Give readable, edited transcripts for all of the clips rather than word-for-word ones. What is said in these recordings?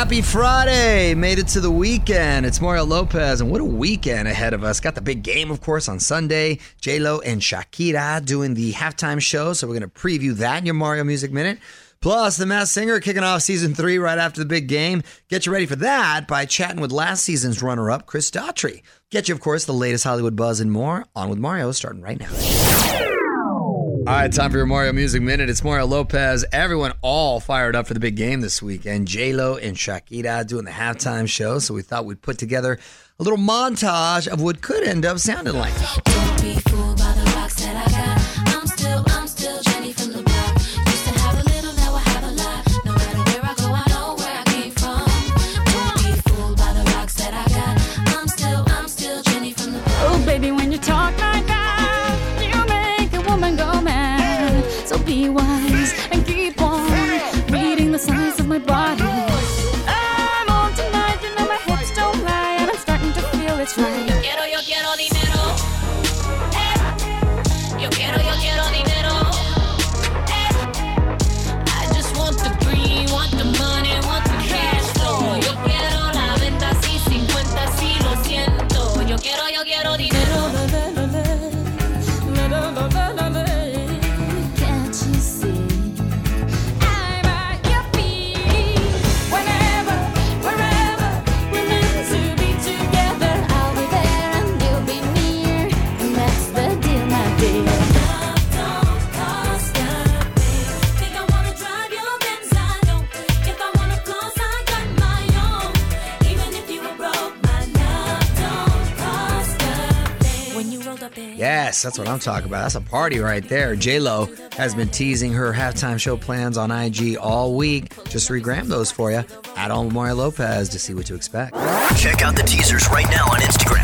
Happy Friday. Made it to the weekend. It's Mario Lopez, and what a weekend ahead of us. Got the big game, of course, on Sunday. J-Lo and Shakira doing the halftime show, so we're going to preview that in your Mario Music Minute. Plus, The Masked Singer kicking off Season 3 right after the big game. Get you ready for that by chatting with last season's runner-up, Chris Daughtry. Get you, of course, the latest Hollywood buzz and more. On with Mario, starting right now. All right, time for your Mario Music Minute. It's Mario Lopez. Everyone all fired up for the big game this week. And J-Lo and Shakira doing the halftime show, so we thought we'd put together a little montage of what could end up sounding like. Don't be fooled by the rocks that I got. I'm still Jenny from the block. Yes, that's what I'm talking about. That's a party right there. J-Lo has been teasing her halftime show plans on IG all week. Just regrammed those for you. Add on with Mario Lopez to see what to expect. Check out the teasers right now on Instagram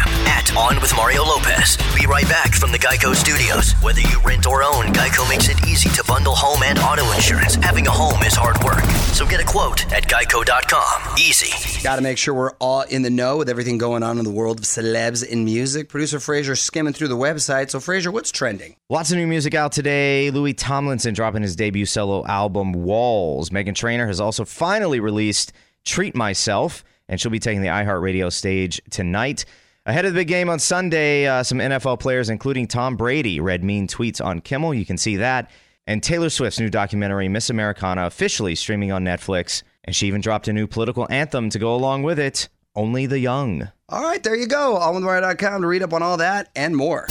@OnWithMarioLopez. Be right back from the Geico Studios. Whether you rent or own, Geico makes it easy to bundle home and auto insurance. Having a home is hard work, so get a quote at Geico.com. Easy. Got to make sure we're all in the know with everything going on in the world of celebs and music. Producer Frazier skimming through the website. So Frazier, what's trending? Lots of new music out today. Louis Tomlinson dropping his debut solo album, Walls. Meghan Trainor has also finally released Treat Myself, and she'll be taking the iHeartRadio stage tonight. Ahead of the big game on Sunday, some NFL players, including Tom Brady, read mean tweets on Kimmel. You can see that. And Taylor Swift's new documentary, Miss Americana, officially streaming on Netflix. And she even dropped a new political anthem to go along with it, Only the Young. All right, there you go. OnWithMario.com to read up on all that and more.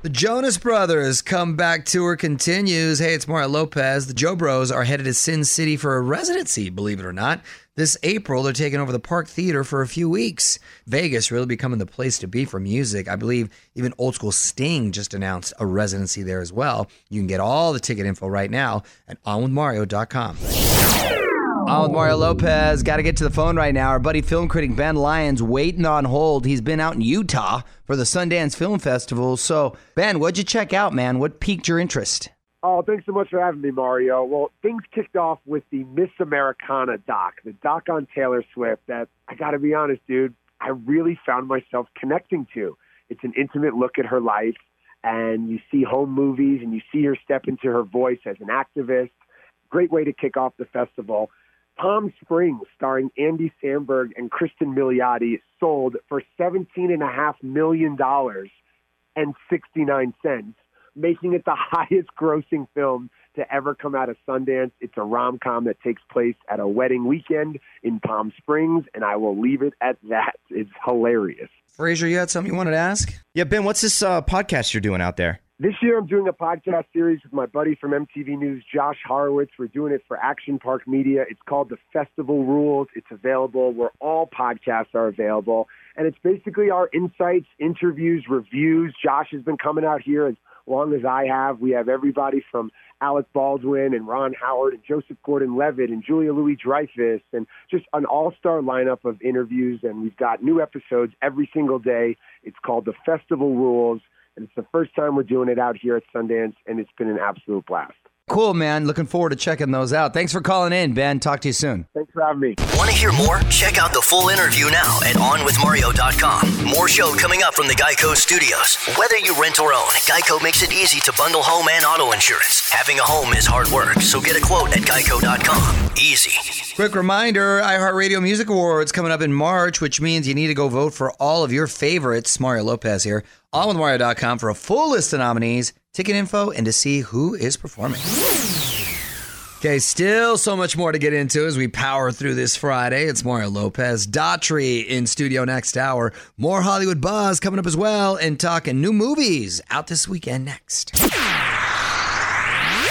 The Jonas Brothers comeback tour continues. Hey, it's Mario Lopez. The Joe Bros are headed to Sin City for a residency, believe it or not. This April, they're taking over the Park Theater for a few weeks. Vegas really becoming the place to be for music. I believe even old school Sting just announced a residency there as well. You can get all the ticket info right now at onwithmario.com. On with Mario Lopez. Got to get to the phone right now. Our buddy film critic Ben Lyons waiting on hold. He's been out in Utah for the Sundance Film Festival. So, Ben, what'd you check out, man? What piqued your interest? Oh, thanks so much for having me, Mario. Well, things kicked off with the Miss Americana doc, the doc on Taylor Swift that, I got to be honest, dude, I really found myself connecting to. It's an intimate look at her life, and you see home movies, and you see her step into her voice as an activist. Great way to kick off the festival. Palm Springs, starring Andy Samberg and Kristen Milioti, sold for $17.5 million and 69 cents, making it the highest-grossing film to ever come out of Sundance. It's a rom-com that takes place at a wedding weekend in Palm Springs, and I will leave it at that. It's hilarious. Frazier, you had something you wanted to ask? Yeah, Ben, what's this podcast you're doing out there? This year, I'm doing a podcast series with my buddy from MTV News, Josh Horowitz. We're doing it for Action Park Media. It's called The Festival Rules. It's available where all podcasts are available. And it's basically our insights, interviews, reviews. Josh has been coming out here as long as I have. We have everybody from Alec Baldwin and Ron Howard and Joseph Gordon-Levitt and Julia Louis-Dreyfus, and just an all-star lineup of interviews. And we've got new episodes every single day. It's called The Festival Rules. And it's the first time we're doing it out here at Sundance, and it's been an absolute blast. Cool, man. Looking forward to checking those out. Thanks for calling in, Ben. Talk to you soon. Thanks for having me. Want to hear more? Check out the full interview now at onwithmario.com. More show coming up from the Geico Studios. Whether you rent or own, Geico makes it easy to bundle home and auto insurance. Having a home is hard work, so get a quote at geico.com. Easy. Quick reminder, iHeartRadio Music Awards coming up in March, which means you need to go vote for all of your favorites. Mario Lopez here, onwithmario.com for a full list of nominees, ticket info, and to see who is performing. Okay, still so much more to get into as we power through this Friday. It's Mario Lopez, Daughtry in studio next hour. More Hollywood buzz coming up as well, and talking new movies out this weekend next.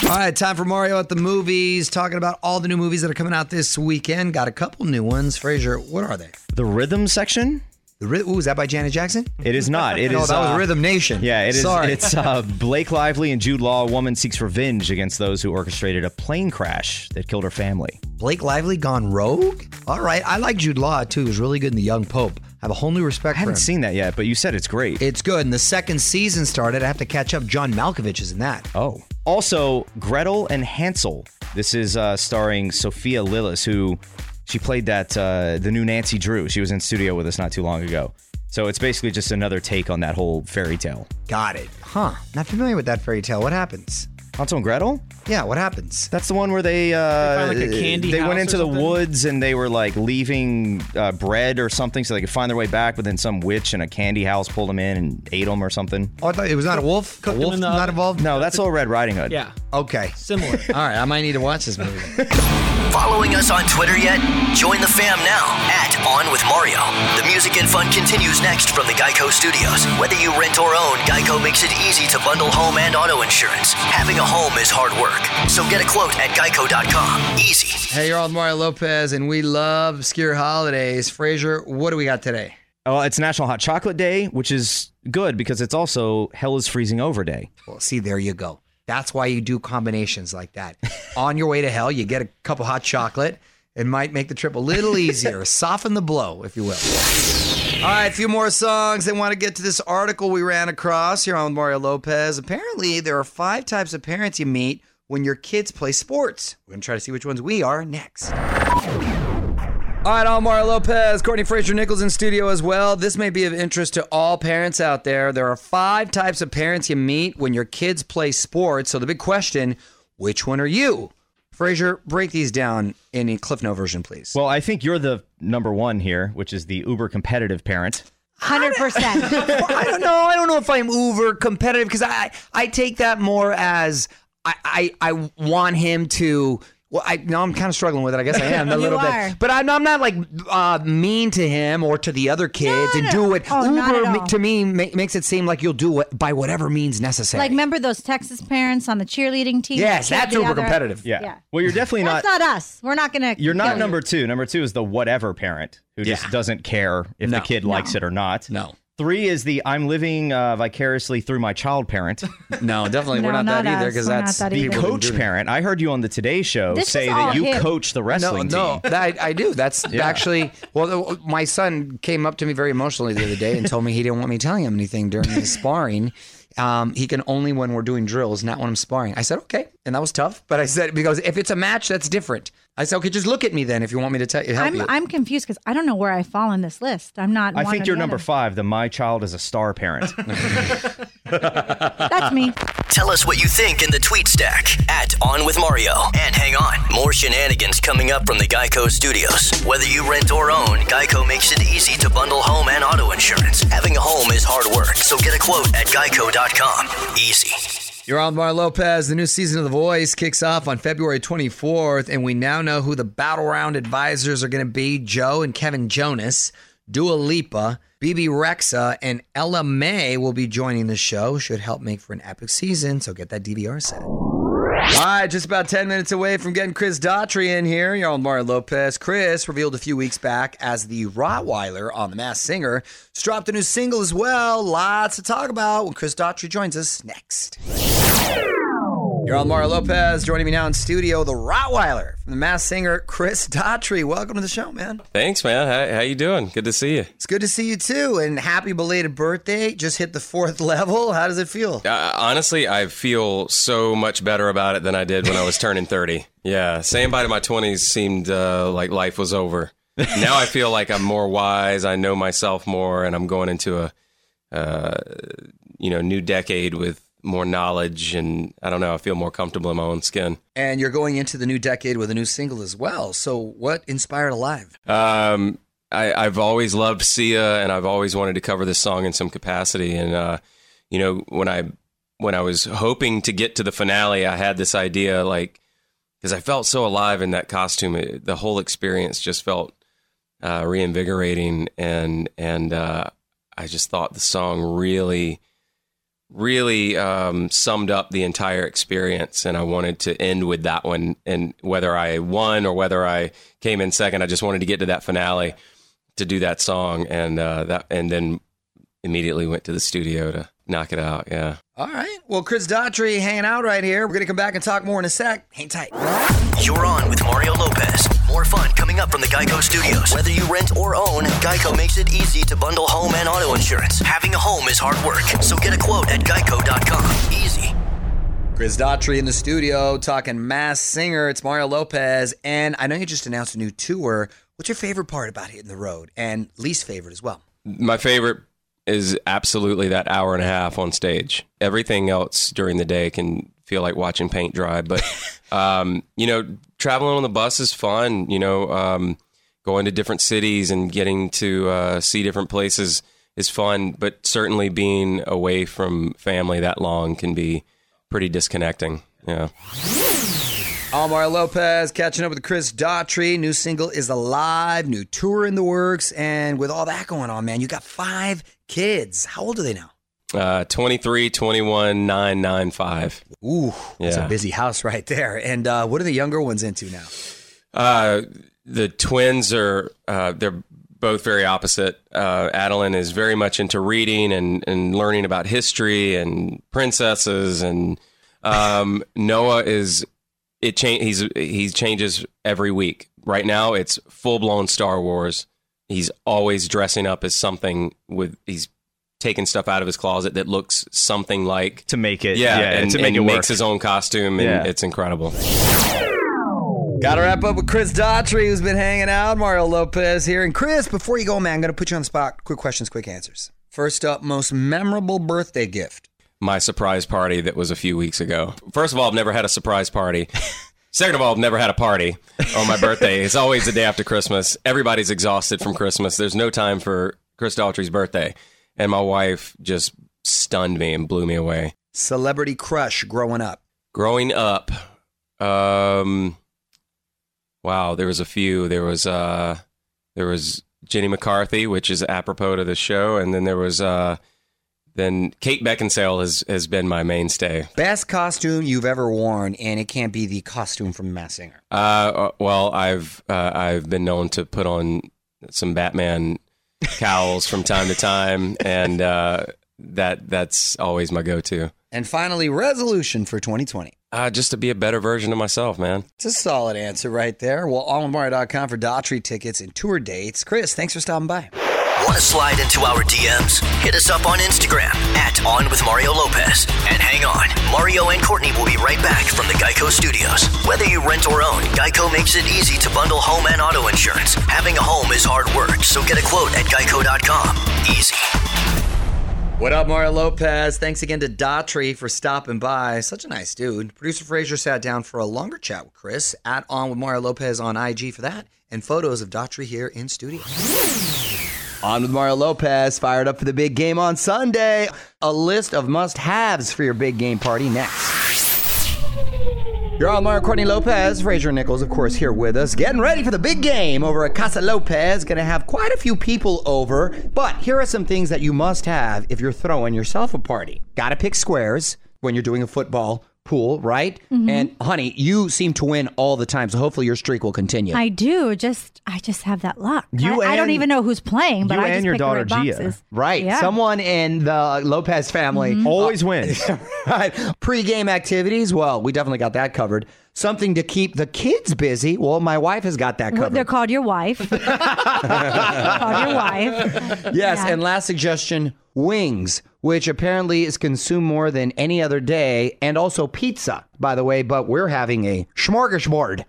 All right, time for Mario at the Movies, talking about all the new movies that are coming out this weekend. Got a couple new ones. Frazier, what are they? The Rhythm section. Ooh, is that by Janet Jackson? It is not. It is. That was Rhythm Nation. Yeah, it is. Sorry. It's Blake Lively and Jude Law. A woman seeks revenge against those who orchestrated a plane crash that killed her family. Blake Lively gone rogue? All right. I like Jude Law, too. He was really good in The Young Pope. I have a whole new respect for him. I haven't seen that yet, but you said it's great. It's good. And the second season started. I have to catch up. John Malkovich is in that. Oh. Also, Gretel and Hansel. This is starring Sophia Lillis, who... She played that, the new Nancy Drew. She was in studio with us not too long ago. So it's basically just another take on that whole fairy tale. Got it. Huh. Not familiar with that fairy tale. What happens? Hansel and Gretel? Yeah, what happens? That's the one where they went into the woods and they were like leaving bread or something so they could find their way back, but then some witch in a candy house pulled them in and ate them or something. Oh, I thought it was not a wolf? A wolf not involved? No, that's all Red Riding Hood. Yeah. Okay. Similar. All right, I might need to watch this movie. Following us on Twitter yet? Join the fam now at On With Mario. The music and fun continues next from the Geico Studios. Whether you rent or own, Geico makes it easy to bundle home and auto insurance. Having a home is hard work, so get a quote at geico.com. Easy. Hey, you're all Mario Lopez, and we love obscure holidays. Frazier, what do we got today? Oh, it's National Hot Chocolate Day, which is good because it's also Hell is Freezing Over Day. Well, see, there you go. That's why you do combinations like that. On your way to hell, you get a cup of hot chocolate. It might make the trip a little easier. Soften the blow, if you will. All right, a few more songs. I want to get to this article we ran across here on Mario Lopez. Apparently, there are 5 types of parents you meet when your kids play sports. We're going to try to see which ones we are next. All right, I'm Mario Lopez. Courtney Frazier Nichols in studio as well. This may be of interest to all parents out there. There are 5 types of parents you meet when your kids play sports. So the big question, which one are you? Frazier, break these down in a Cliff Note version, please. Well, I think you're the number one here, which is the uber competitive parent. 100%. I don't know. I don't know if I'm uber competitive because I take that more as... I want him to. Well, no, I'm kind of struggling with it. I guess I am a little bit, but I'm not like mean to him or to the other kids. Do what Uber to me makes it seem like you'll do it by whatever means necessary. Like remember those Texas parents on the cheerleading team? Yes, that's uber competitive. Yeah. Well, you're definitely not. That's not us. We're not gonna. You're not number two. Number two is the whatever parent who just doesn't care if the kid likes it or not. No. 3 is the I'm living vicariously through my child parent. No, definitely no, we're not that either because that's the coach parent. I heard you on the Today Show say that you coach the wrestling team. No, I do. That's actually, well, my son came up to me very emotionally the other day and told me he didn't want me telling him anything during his sparring. He can only when we're doing drills, not when I'm sparring. I said, okay. And that was tough. But I said, because if it's a match, that's different. I said, okay, just look at me then if you want me to tell you. I'm confused because I don't know where I fall in this list. I'm not. I think you're number 5, the my child is a star parent. That's me. Tell us what you think in the tweet stack at On With Mario. And hang on, more shenanigans coming up from the Geico Studios. Whether you rent or own, Geico makes it easy to bundle home and auto insurance. Having a home is hard work, so get a quote at geico.com. Easy. You're on Mario Lopez. The new season of The Voice kicks off on February 24th, and we now know who the battle round advisors are going to be. Joe and Kevin Jonas, Dua Lipa, Bebe Rexha, and Ella May will be joining the show. Should help make for an epic season, so get that DVR set. All right, just about 10 minutes away from getting Chris Daughtry in here. You're on Mario Lopez. Chris, revealed a few weeks back as the Rottweiler on The Masked Singer, dropped a new single as well. Lots to talk about when Chris Daughtry joins us next. You're on Mario Lopez. Joining me now in studio, the Rottweiler from The Masked Singer, Chris Daughtry. Welcome to the show, man. Thanks, man. How you doing? Good to see you. It's good to see you, too. And happy belated birthday. Just hit the 4th level. How does it feel? Honestly, I feel so much better about it than I did when I was turning 30. Yeah, saying bye to my 20s seemed like life was over. Now I feel like I'm more wise, I know myself more, and I'm going into a new decade with more knowledge, and I don't know, I feel more comfortable in my own skin. And you're going into the new decade with a new single as well. So what inspired Alive? I've always loved Sia, and I've always wanted to cover this song in some capacity. And, you know, when I was hoping to get to the finale, I had this idea, like, because I felt so alive in that costume. The whole experience just felt reinvigorating. And I just thought the song really summed up the entire experience, and I wanted to end with that one. And whether I won or whether I came in second, I just wanted to get to that finale to do that song, and then immediately went to the studio to knock it out. Yeah. All right. Well, Chris Daughtry hanging out right here. We're gonna come back and talk more in a sec. Hang tight. You're on with Mario Lopez. More fun coming up from the Geico Studios. Whether you rent or own, Geico makes it easy to bundle home and auto insurance. Having a home is hard work, so get a quote at geico.com. Easy. Chris Daughtry in the studio talking Masked Singer. It's Mario Lopez, and I know you just announced a new tour. What's your favorite part about hitting the road, and least favorite as well? My favorite is absolutely that hour and a half on stage. Everything else during the day can feel like watching paint dry, but you know, traveling on the bus is fun, you know, going to different cities and getting to see different places is fun, but certainly being away from family that long can be pretty disconnecting. Yeah. Mario Lopez catching up with Chris Daughtry. New single is Alive, new tour in the works, and with all that going on, man, you got 5 kids. How old are they now? 23, 21, 9, 9, 5. Ooh, that's a busy house right there. And what are the younger ones into now? The twins are, they're both very opposite. Adeline is very much into reading and learning about history and princesses. And Noah is, he changes every week. Right now, it's full-blown Star Wars. He's always dressing up as something with, he's taking stuff out of his closet that looks something like, to make it and he makes his own costume, and it's incredible. Gotta wrap up with Chris Daughtry, who's been hanging out. Mario Lopez here. And Chris, before you go, man, I'm gonna put you on the spot. Quick questions, quick answers. First up, most memorable birthday gift? My surprise party that was a few weeks ago. First of all, I've never had a surprise party. Second of all, I've never had a party on my birthday. It's always the day after Christmas. Everybody's exhausted from Christmas. There's no time for Chris Daughtry's birthday. And my wife just stunned me and blew me away. Celebrity crush growing up? Wow, there was a few. There was Jenny McCarthy, which is apropos to the show. And then there was, then Kate Beckinsale has been my mainstay. Best costume you've ever worn, and it can't be the costume from Masked Singer. Well, I've been known to put on some Batman cowls from time to time, and that's always my go-to. And finally, resolution for 2020? Just to be a better version of myself, man. It's a solid answer right there. Well, allmario.com for Daughtry tickets and tour dates. Chris, thanks for stopping by. Want to slide into our DMs? Hit us up on Instagram at @OnWithMarioLopez. And hang on, Mario and Courtney will be right back from the Geico Studios. Whether you rent or own, Geico makes it easy to bundle home and auto insurance. Having a home is hard work, so get a quote at geico.com. Easy. What up, Mario Lopez? Thanks again to Daughtry for stopping by. Such a nice dude. Producer Frazier sat down for a longer chat with Chris at @OnWithMarioLopez on IG for that, and photos of Daughtry here in studio. On with Mario Lopez, fired up for the big game on Sunday. A list of must-haves for your big game party next. You're on Mario, Courtney Lopez. Frazier Nichols, of course, here with us. Getting ready for the big game over at Casa Lopez. Going to have quite a few people over. But here are some things that you must have if you're throwing yourself a party. Got to pick squares when you're doing a football pool, right? Mm-hmm. And honey, you seem to win all the time, so hopefully your streak will continue. I do. I just have that luck. I don't even know who's playing, but I just pick your daughter the right Gia boxes. Right. Yeah. Someone in the Lopez family always wins. Right. Pre-game activities, well, we definitely got that covered. Something to keep the kids busy. Well, my wife has got that covered. Well, they're called your wife. Yes, yeah. And last suggestion, wings, which apparently is consumed more than any other day, and also pizza, by the way, but we're having a smorgasbord,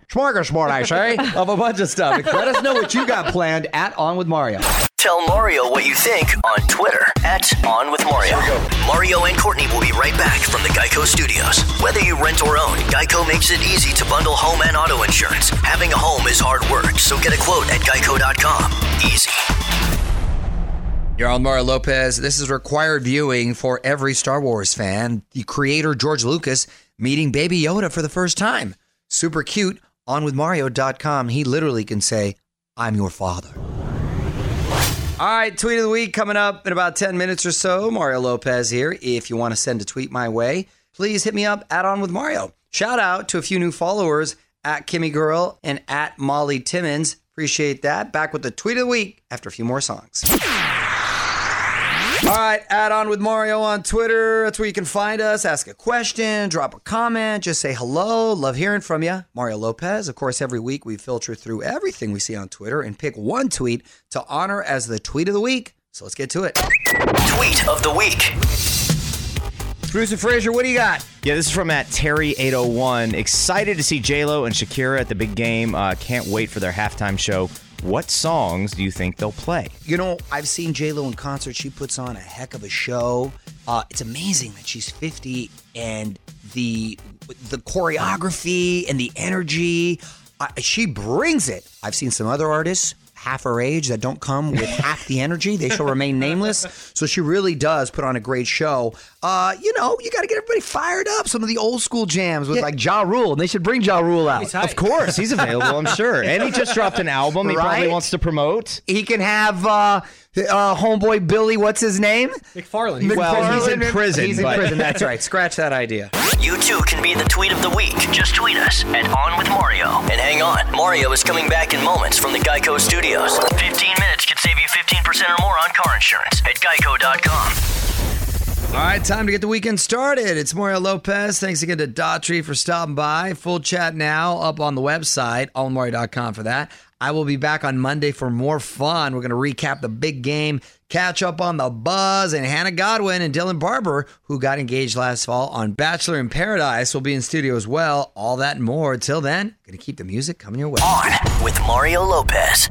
I say, of a bunch of stuff. Let us know what you got planned at On With Mario. Tell Mario what you think on Twitter @OnWithMario. Mario and Courtney will be right back from the Geico Studios. Whether you rent or own, Geico makes it easy to bundle home and auto insurance. Having a home is hard work, so get a quote at geico.com. Easy. You're on Mario Lopez. This is required viewing for every Star Wars fan. The creator, George Lucas, meeting Baby Yoda for the first time. Super cute. OnWithMario.com. He literally can say, "I'm your father." All right, Tweet of the Week coming up in about 10 minutes or so. Mario Lopez here. If you want to send a tweet my way, please hit me up @OnWithMario. Shout out to a few new followers @KimmyGirl and @MollyTimmons. Appreciate that. Back with the Tweet of the Week after a few more songs. All right, @OnWithMario on Twitter. That's where you can find us. Ask a question, drop a comment, just say hello. Love hearing from you. Mario Lopez. Of course, every week we filter through everything we see on Twitter and pick one tweet to honor as the Tweet of the Week. So let's get to it. Tweet of the Week. Producer Frazier, what do you got? Yeah, this is from @Terry801. Excited to see J-Lo and Shakira at the Big Game. Can't wait for their halftime show. What songs do you think they'll play? You know, I've seen J-Lo in concert. She puts on a heck of a show. It's amazing that she's 50, and the choreography and the energy, she brings it. I've seen some other artists half her age that don't come with half the energy. They shall remain nameless. So she really does put on a great show. You know, you got to get everybody fired up. Some of the old school jams with like Ja Rule, and they should bring Ja Rule out. Of course, he's available, I'm sure. And he just dropped an album he probably wants to promote. He can have homeboy Billy, what's his name? McFarlane. Well, he's in prison. He's in prison, that's right. Scratch that idea. You too can be the Tweet of the Week. Just tweet us @OnWithMario. And hang on, Mario is coming back in moments from the Geico Studios. 15 minutes can save you 15% or more on car insurance at geico.com. All right, time to get the weekend started. It's Mario Lopez. Thanks again to Daughtry for stopping by. Full chat now up on the website, allmario.com for that. I will be back on Monday for more fun. We're going to recap the Big Game, catch up on the buzz, and Hannah Godwin and Dylan Barber, who got engaged last fall on Bachelor in Paradise, will be in studio as well. All that and more. Till then, going to keep the music coming your way. On with Mario Lopez.